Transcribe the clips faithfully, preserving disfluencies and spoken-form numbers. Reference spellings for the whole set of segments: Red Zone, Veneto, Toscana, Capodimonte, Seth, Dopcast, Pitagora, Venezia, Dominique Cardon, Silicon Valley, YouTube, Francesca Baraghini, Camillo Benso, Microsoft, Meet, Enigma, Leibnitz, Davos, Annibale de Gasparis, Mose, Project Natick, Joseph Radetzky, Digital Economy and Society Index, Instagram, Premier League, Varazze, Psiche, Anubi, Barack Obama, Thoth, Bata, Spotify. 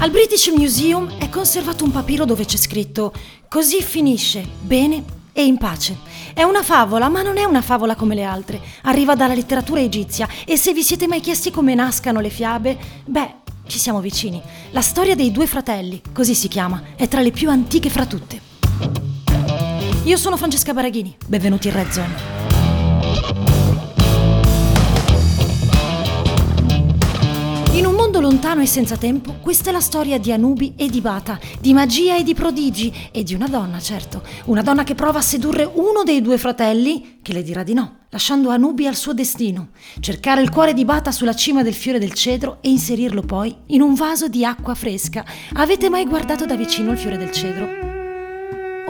Al British Museum è conservato un papiro dove c'è scritto «Così finisce, bene e in pace». È una favola, ma non è una favola come le altre. Arriva dalla letteratura egizia e se vi siete mai chiesti come nascano le fiabe, beh, ci siamo vicini. La storia dei due fratelli, così si chiama, è tra le più antiche fra tutte. Io sono Francesca Baraghini, benvenuti in Red Zone. In un mondo lontano e senza tempo, questa è la storia di Anubi e di Bata, di magia e di prodigi, e di una donna, certo. Una donna che prova a sedurre uno dei due fratelli, che le dirà di no, lasciando Anubi al suo destino. Cercare il cuore di Bata sulla cima del fiore del cedro e inserirlo poi in un vaso di acqua fresca. Avete mai guardato da vicino il fiore del cedro?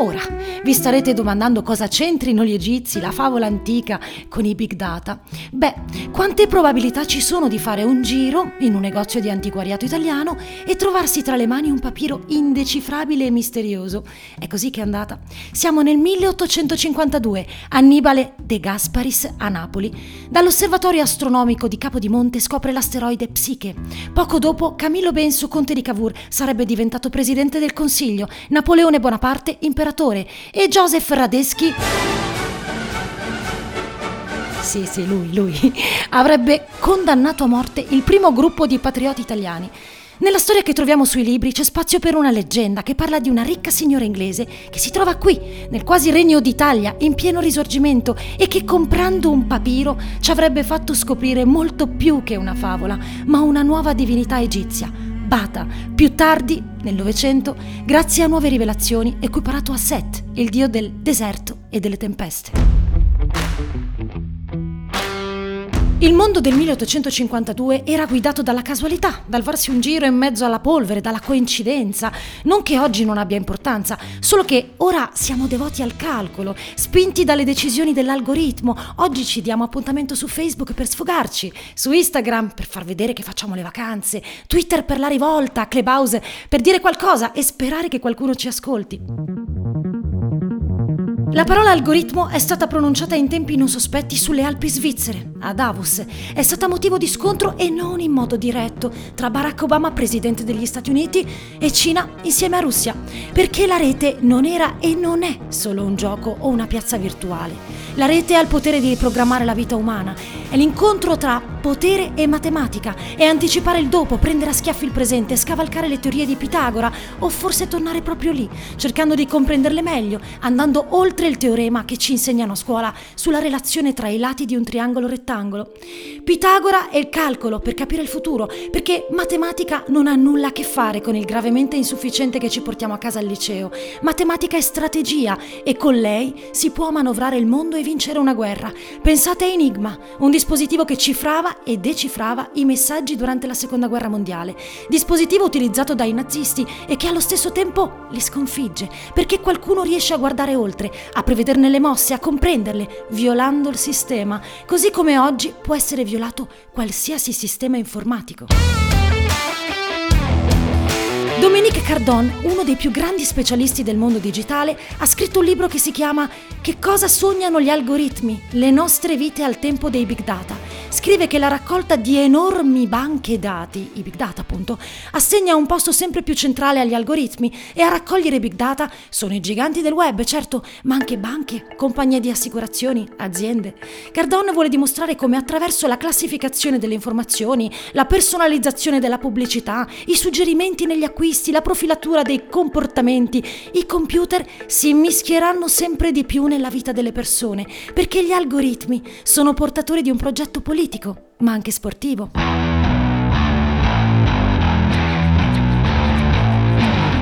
Ora, vi starete domandando cosa c'entrino gli egizi, la favola antica, con i big data. Beh, quante probabilità ci sono di fare un giro in un negozio di antiquariato italiano e trovarsi tra le mani un papiro indecifrabile e misterioso? È così che è andata. Siamo nel milleottocentocinquantadue, Annibale de Gasparis a Napoli. Dall'osservatorio astronomico di Capodimonte scopre l'asteroide Psiche. Poco dopo, Camillo Benso, conte di Cavour, sarebbe diventato presidente del Consiglio, Napoleone Bonaparte, imperatore, e Joseph Radetzky, sì sì lui, lui, avrebbe condannato a morte il primo gruppo di patrioti italiani. Nella storia che troviamo sui libri c'è spazio per una leggenda che parla di una ricca signora inglese che si trova qui, nel quasi regno d'Italia, in pieno risorgimento e che comprando un papiro ci avrebbe fatto scoprire molto più che una favola, ma una nuova divinità egizia. Bata, più tardi, nel Novecento, grazie a nuove rivelazioni, equiparato a Seth, il dio del deserto e delle tempeste. Il mondo del milleottocentocinquantadue era guidato dalla casualità, dal farsi un giro in mezzo alla polvere, dalla coincidenza, non che oggi non abbia importanza, solo che ora siamo devoti al calcolo, spinti dalle decisioni dell'algoritmo. Oggi ci diamo appuntamento su Facebook per sfogarci, su Instagram per far vedere che facciamo le vacanze, Twitter per la rivolta, Clubhouse per dire qualcosa e sperare che qualcuno ci ascolti. La parola algoritmo è stata pronunciata in tempi non sospetti sulle Alpi svizzere, a Davos. È stata motivo di scontro e non in modo diretto tra Barack Obama, presidente degli Stati Uniti, e Cina insieme a Russia, perché la rete non era e non è solo un gioco o una piazza virtuale. La rete ha il potere di riprogrammare la vita umana, è l'incontro tra potere e matematica, è anticipare il dopo, prendere a schiaffi il presente, scavalcare le teorie di Pitagora o forse tornare proprio lì, cercando di comprenderle meglio, andando oltre il teorema che ci insegnano a scuola sulla relazione tra i lati di un triangolo rettangolo. Pitagora è il calcolo per capire il futuro, perché matematica non ha nulla a che fare con il gravemente insufficiente che ci portiamo a casa al liceo. Matematica è strategia e con lei si può manovrare il mondo e vincere una guerra. Pensate a Enigma, un dispositivo che cifrava e decifrava i messaggi durante la seconda guerra mondiale, dispositivo utilizzato dai nazisti e che allo stesso tempo li sconfigge, perché qualcuno riesce a guardare oltre, a prevederne le mosse, a comprenderle, violando il sistema, così come oggi può essere violato qualsiasi sistema informatico. Dominique Cardon, uno dei più grandi specialisti del mondo digitale, ha scritto un libro che si chiama Che cosa sognano gli algoritmi? Le nostre vite al tempo dei big data. Scrive che la raccolta di enormi banche dati, i big data appunto, assegna un posto sempre più centrale agli algoritmi e a raccogliere big data sono i giganti del web, certo, ma anche banche, compagnie di assicurazioni, aziende. Cardon vuole dimostrare come attraverso la classificazione delle informazioni, la personalizzazione della pubblicità, i suggerimenti negli acquisti, la profilatura dei comportamenti, i computer si mischieranno sempre di più nella vita delle persone, perché gli algoritmi sono portatori di un progetto politico, ma anche sportivo.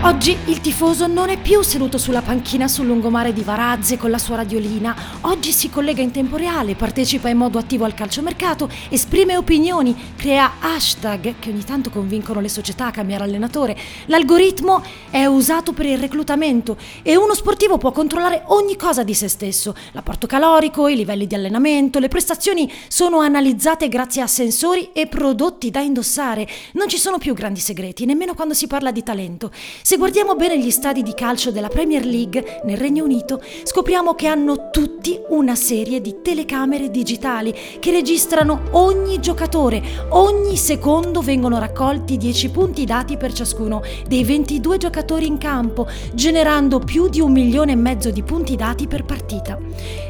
Oggi il tifoso non è più seduto sulla panchina sul lungomare di Varazze con la sua radiolina. Oggi si collega in tempo reale, partecipa in modo attivo al calciomercato, esprime opinioni, crea hashtag che ogni tanto convincono le società a cambiare allenatore. L'algoritmo è usato per il reclutamento e uno sportivo può controllare ogni cosa di se stesso. L'apporto calorico, i livelli di allenamento, le prestazioni sono analizzate grazie a sensori e prodotti da indossare. Non ci sono più grandi segreti, nemmeno quando si parla di talento. Se Se guardiamo bene gli stadi di calcio della Premier League nel Regno Unito, scopriamo che hanno tutti una serie di telecamere digitali che registrano ogni giocatore. Ogni secondo vengono raccolti dieci punti dati per ciascuno dei ventidue giocatori in campo, generando più di un milione e mezzo di punti dati per partita.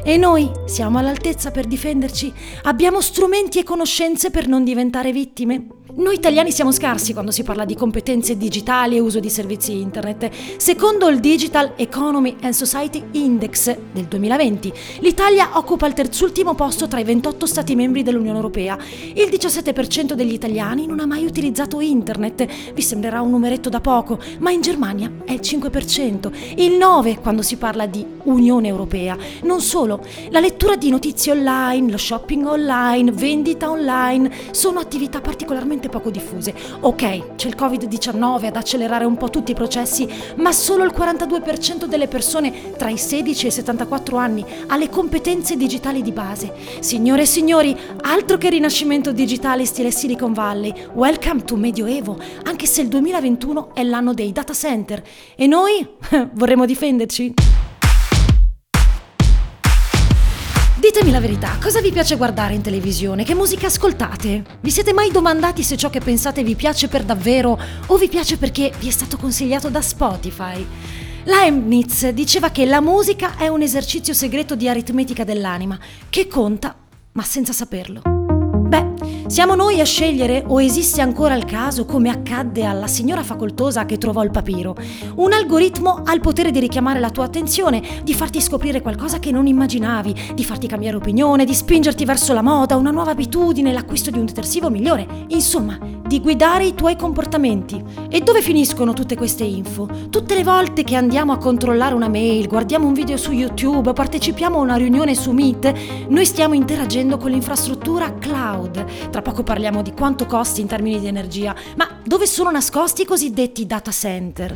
E noi siamo all'altezza per difenderci? Abbiamo strumenti e conoscenze per non diventare vittime? Noi italiani siamo scarsi quando si parla di competenze digitali e uso di servizi internet. Secondo il Digital Economy and Society Index del duemilaventi, l'Italia occupa il terzultimo posto tra i ventotto stati membri dell'Unione Europea. Il diciassette per cento degli italiani non ha mai utilizzato internet. Vi sembrerà un numeretto da poco, ma in Germania è il cinque per cento, il nove per cento quando si parla di Unione Europea. Non solo, la lettura di notizie online, lo shopping online, vendita online, sono attività particolarmente poco diffuse. Ok, c'è il covid diciannove ad accelerare un po' tutti i processi, ma solo il quarantadue per cento delle persone tra i sedici e i settantaquattro anni ha le competenze digitali di base. Signore e signori, altro che rinascimento digitale stile Silicon Valley, welcome to Medioevo, anche se il duemilaventuno è l'anno dei data center e noi vorremmo difenderci. Ditemi la verità, cosa vi piace guardare in televisione? Che musica ascoltate? Vi siete mai domandati se ciò che pensate vi piace per davvero o vi piace perché vi è stato consigliato da Spotify? Leibnitz diceva che la musica è un esercizio segreto di aritmetica dell'anima, che conta, ma senza saperlo. Beh, siamo noi a scegliere o esiste ancora il caso, come accadde alla signora facoltosa che trovò il papiro? Un algoritmo ha il potere di richiamare la tua attenzione, di farti scoprire qualcosa che non immaginavi, di farti cambiare opinione, di spingerti verso la moda, una nuova abitudine, l'acquisto di un detersivo migliore, insomma, di guidare i tuoi comportamenti. E dove finiscono tutte queste info? Tutte le volte che andiamo a controllare una mail, guardiamo un video su YouTube, partecipiamo a una riunione su Meet, noi stiamo interagendo con l'infrastruttura cloud. Tra poco parliamo di quanto costi in termini di energia, ma dove sono nascosti i cosiddetti data center?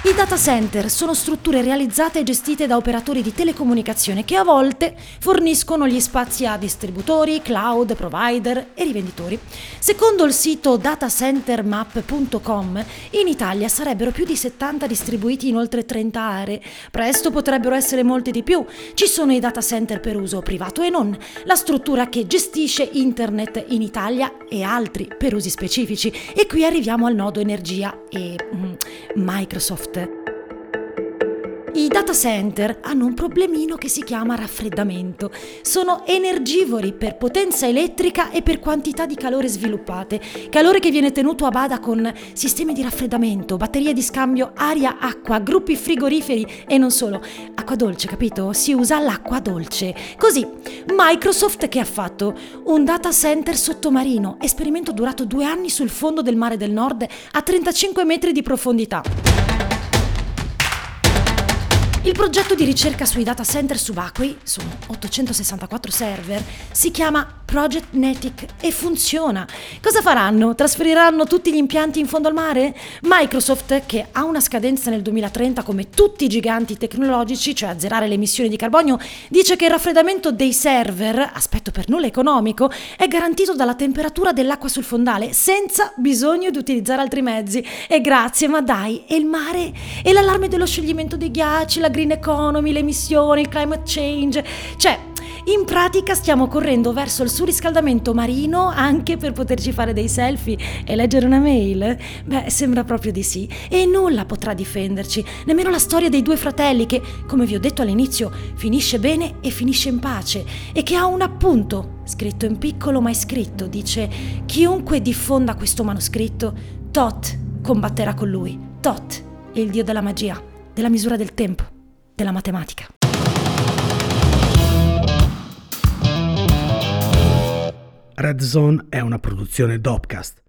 I data center sono strutture realizzate e gestite da operatori di telecomunicazione che a volte forniscono gli spazi a distributori, cloud, provider e rivenditori. Secondo il sito data center map punto com, in Italia sarebbero più di settanta distribuiti in oltre trenta aree. Presto potrebbero essere molti di più. Ci sono i data center per uso privato e non, la struttura che gestisce internet in Italia e altri per usi specifici. E qui arriviamo al nodo energia e mm, Microsoft. I data center hanno un problemino che si chiama raffreddamento. Sono energivori per potenza elettrica e per quantità di calore sviluppate. Calore che viene tenuto a bada con sistemi di raffreddamento, batterie di scambio aria-acqua, gruppi frigoriferi e non solo. Acqua dolce, capito? Si usa l'acqua dolce. Così, Microsoft che ha fatto? Un data center sottomarino, esperimento durato due anni sul fondo del mare del nord a trentacinque metri di profondità. Il progetto di ricerca sui data center subacquei, sono ottocentosessantaquattro server, si chiama Project Natick e funziona. Cosa faranno? Trasferiranno tutti gli impianti in fondo al mare? Microsoft, che ha una scadenza nel duemilatrenta come tutti i giganti tecnologici, cioè azzerare le emissioni di carbonio, dice che il raffreddamento dei server, aspetto per nulla economico, è garantito dalla temperatura dell'acqua sul fondale, senza bisogno di utilizzare altri mezzi. E grazie, ma dai, e il mare? E l'allarme dello scioglimento dei ghiacci, la green economy, le emissioni, il climate change. Cioè, in pratica stiamo correndo verso il surriscaldamento marino anche per poterci fare dei selfie e leggere una mail? Beh, sembra proprio di sì. E nulla potrà difenderci, nemmeno la storia dei due fratelli che, come vi ho detto all'inizio, finisce bene e finisce in pace, e che ha un appunto, scritto in piccolo ma iscritto, dice: chiunque diffonda questo manoscritto, Thoth combatterà con lui. Thoth è il dio della magia, della misura del tempo, della matematica. Red Zone è una produzione Dopcast.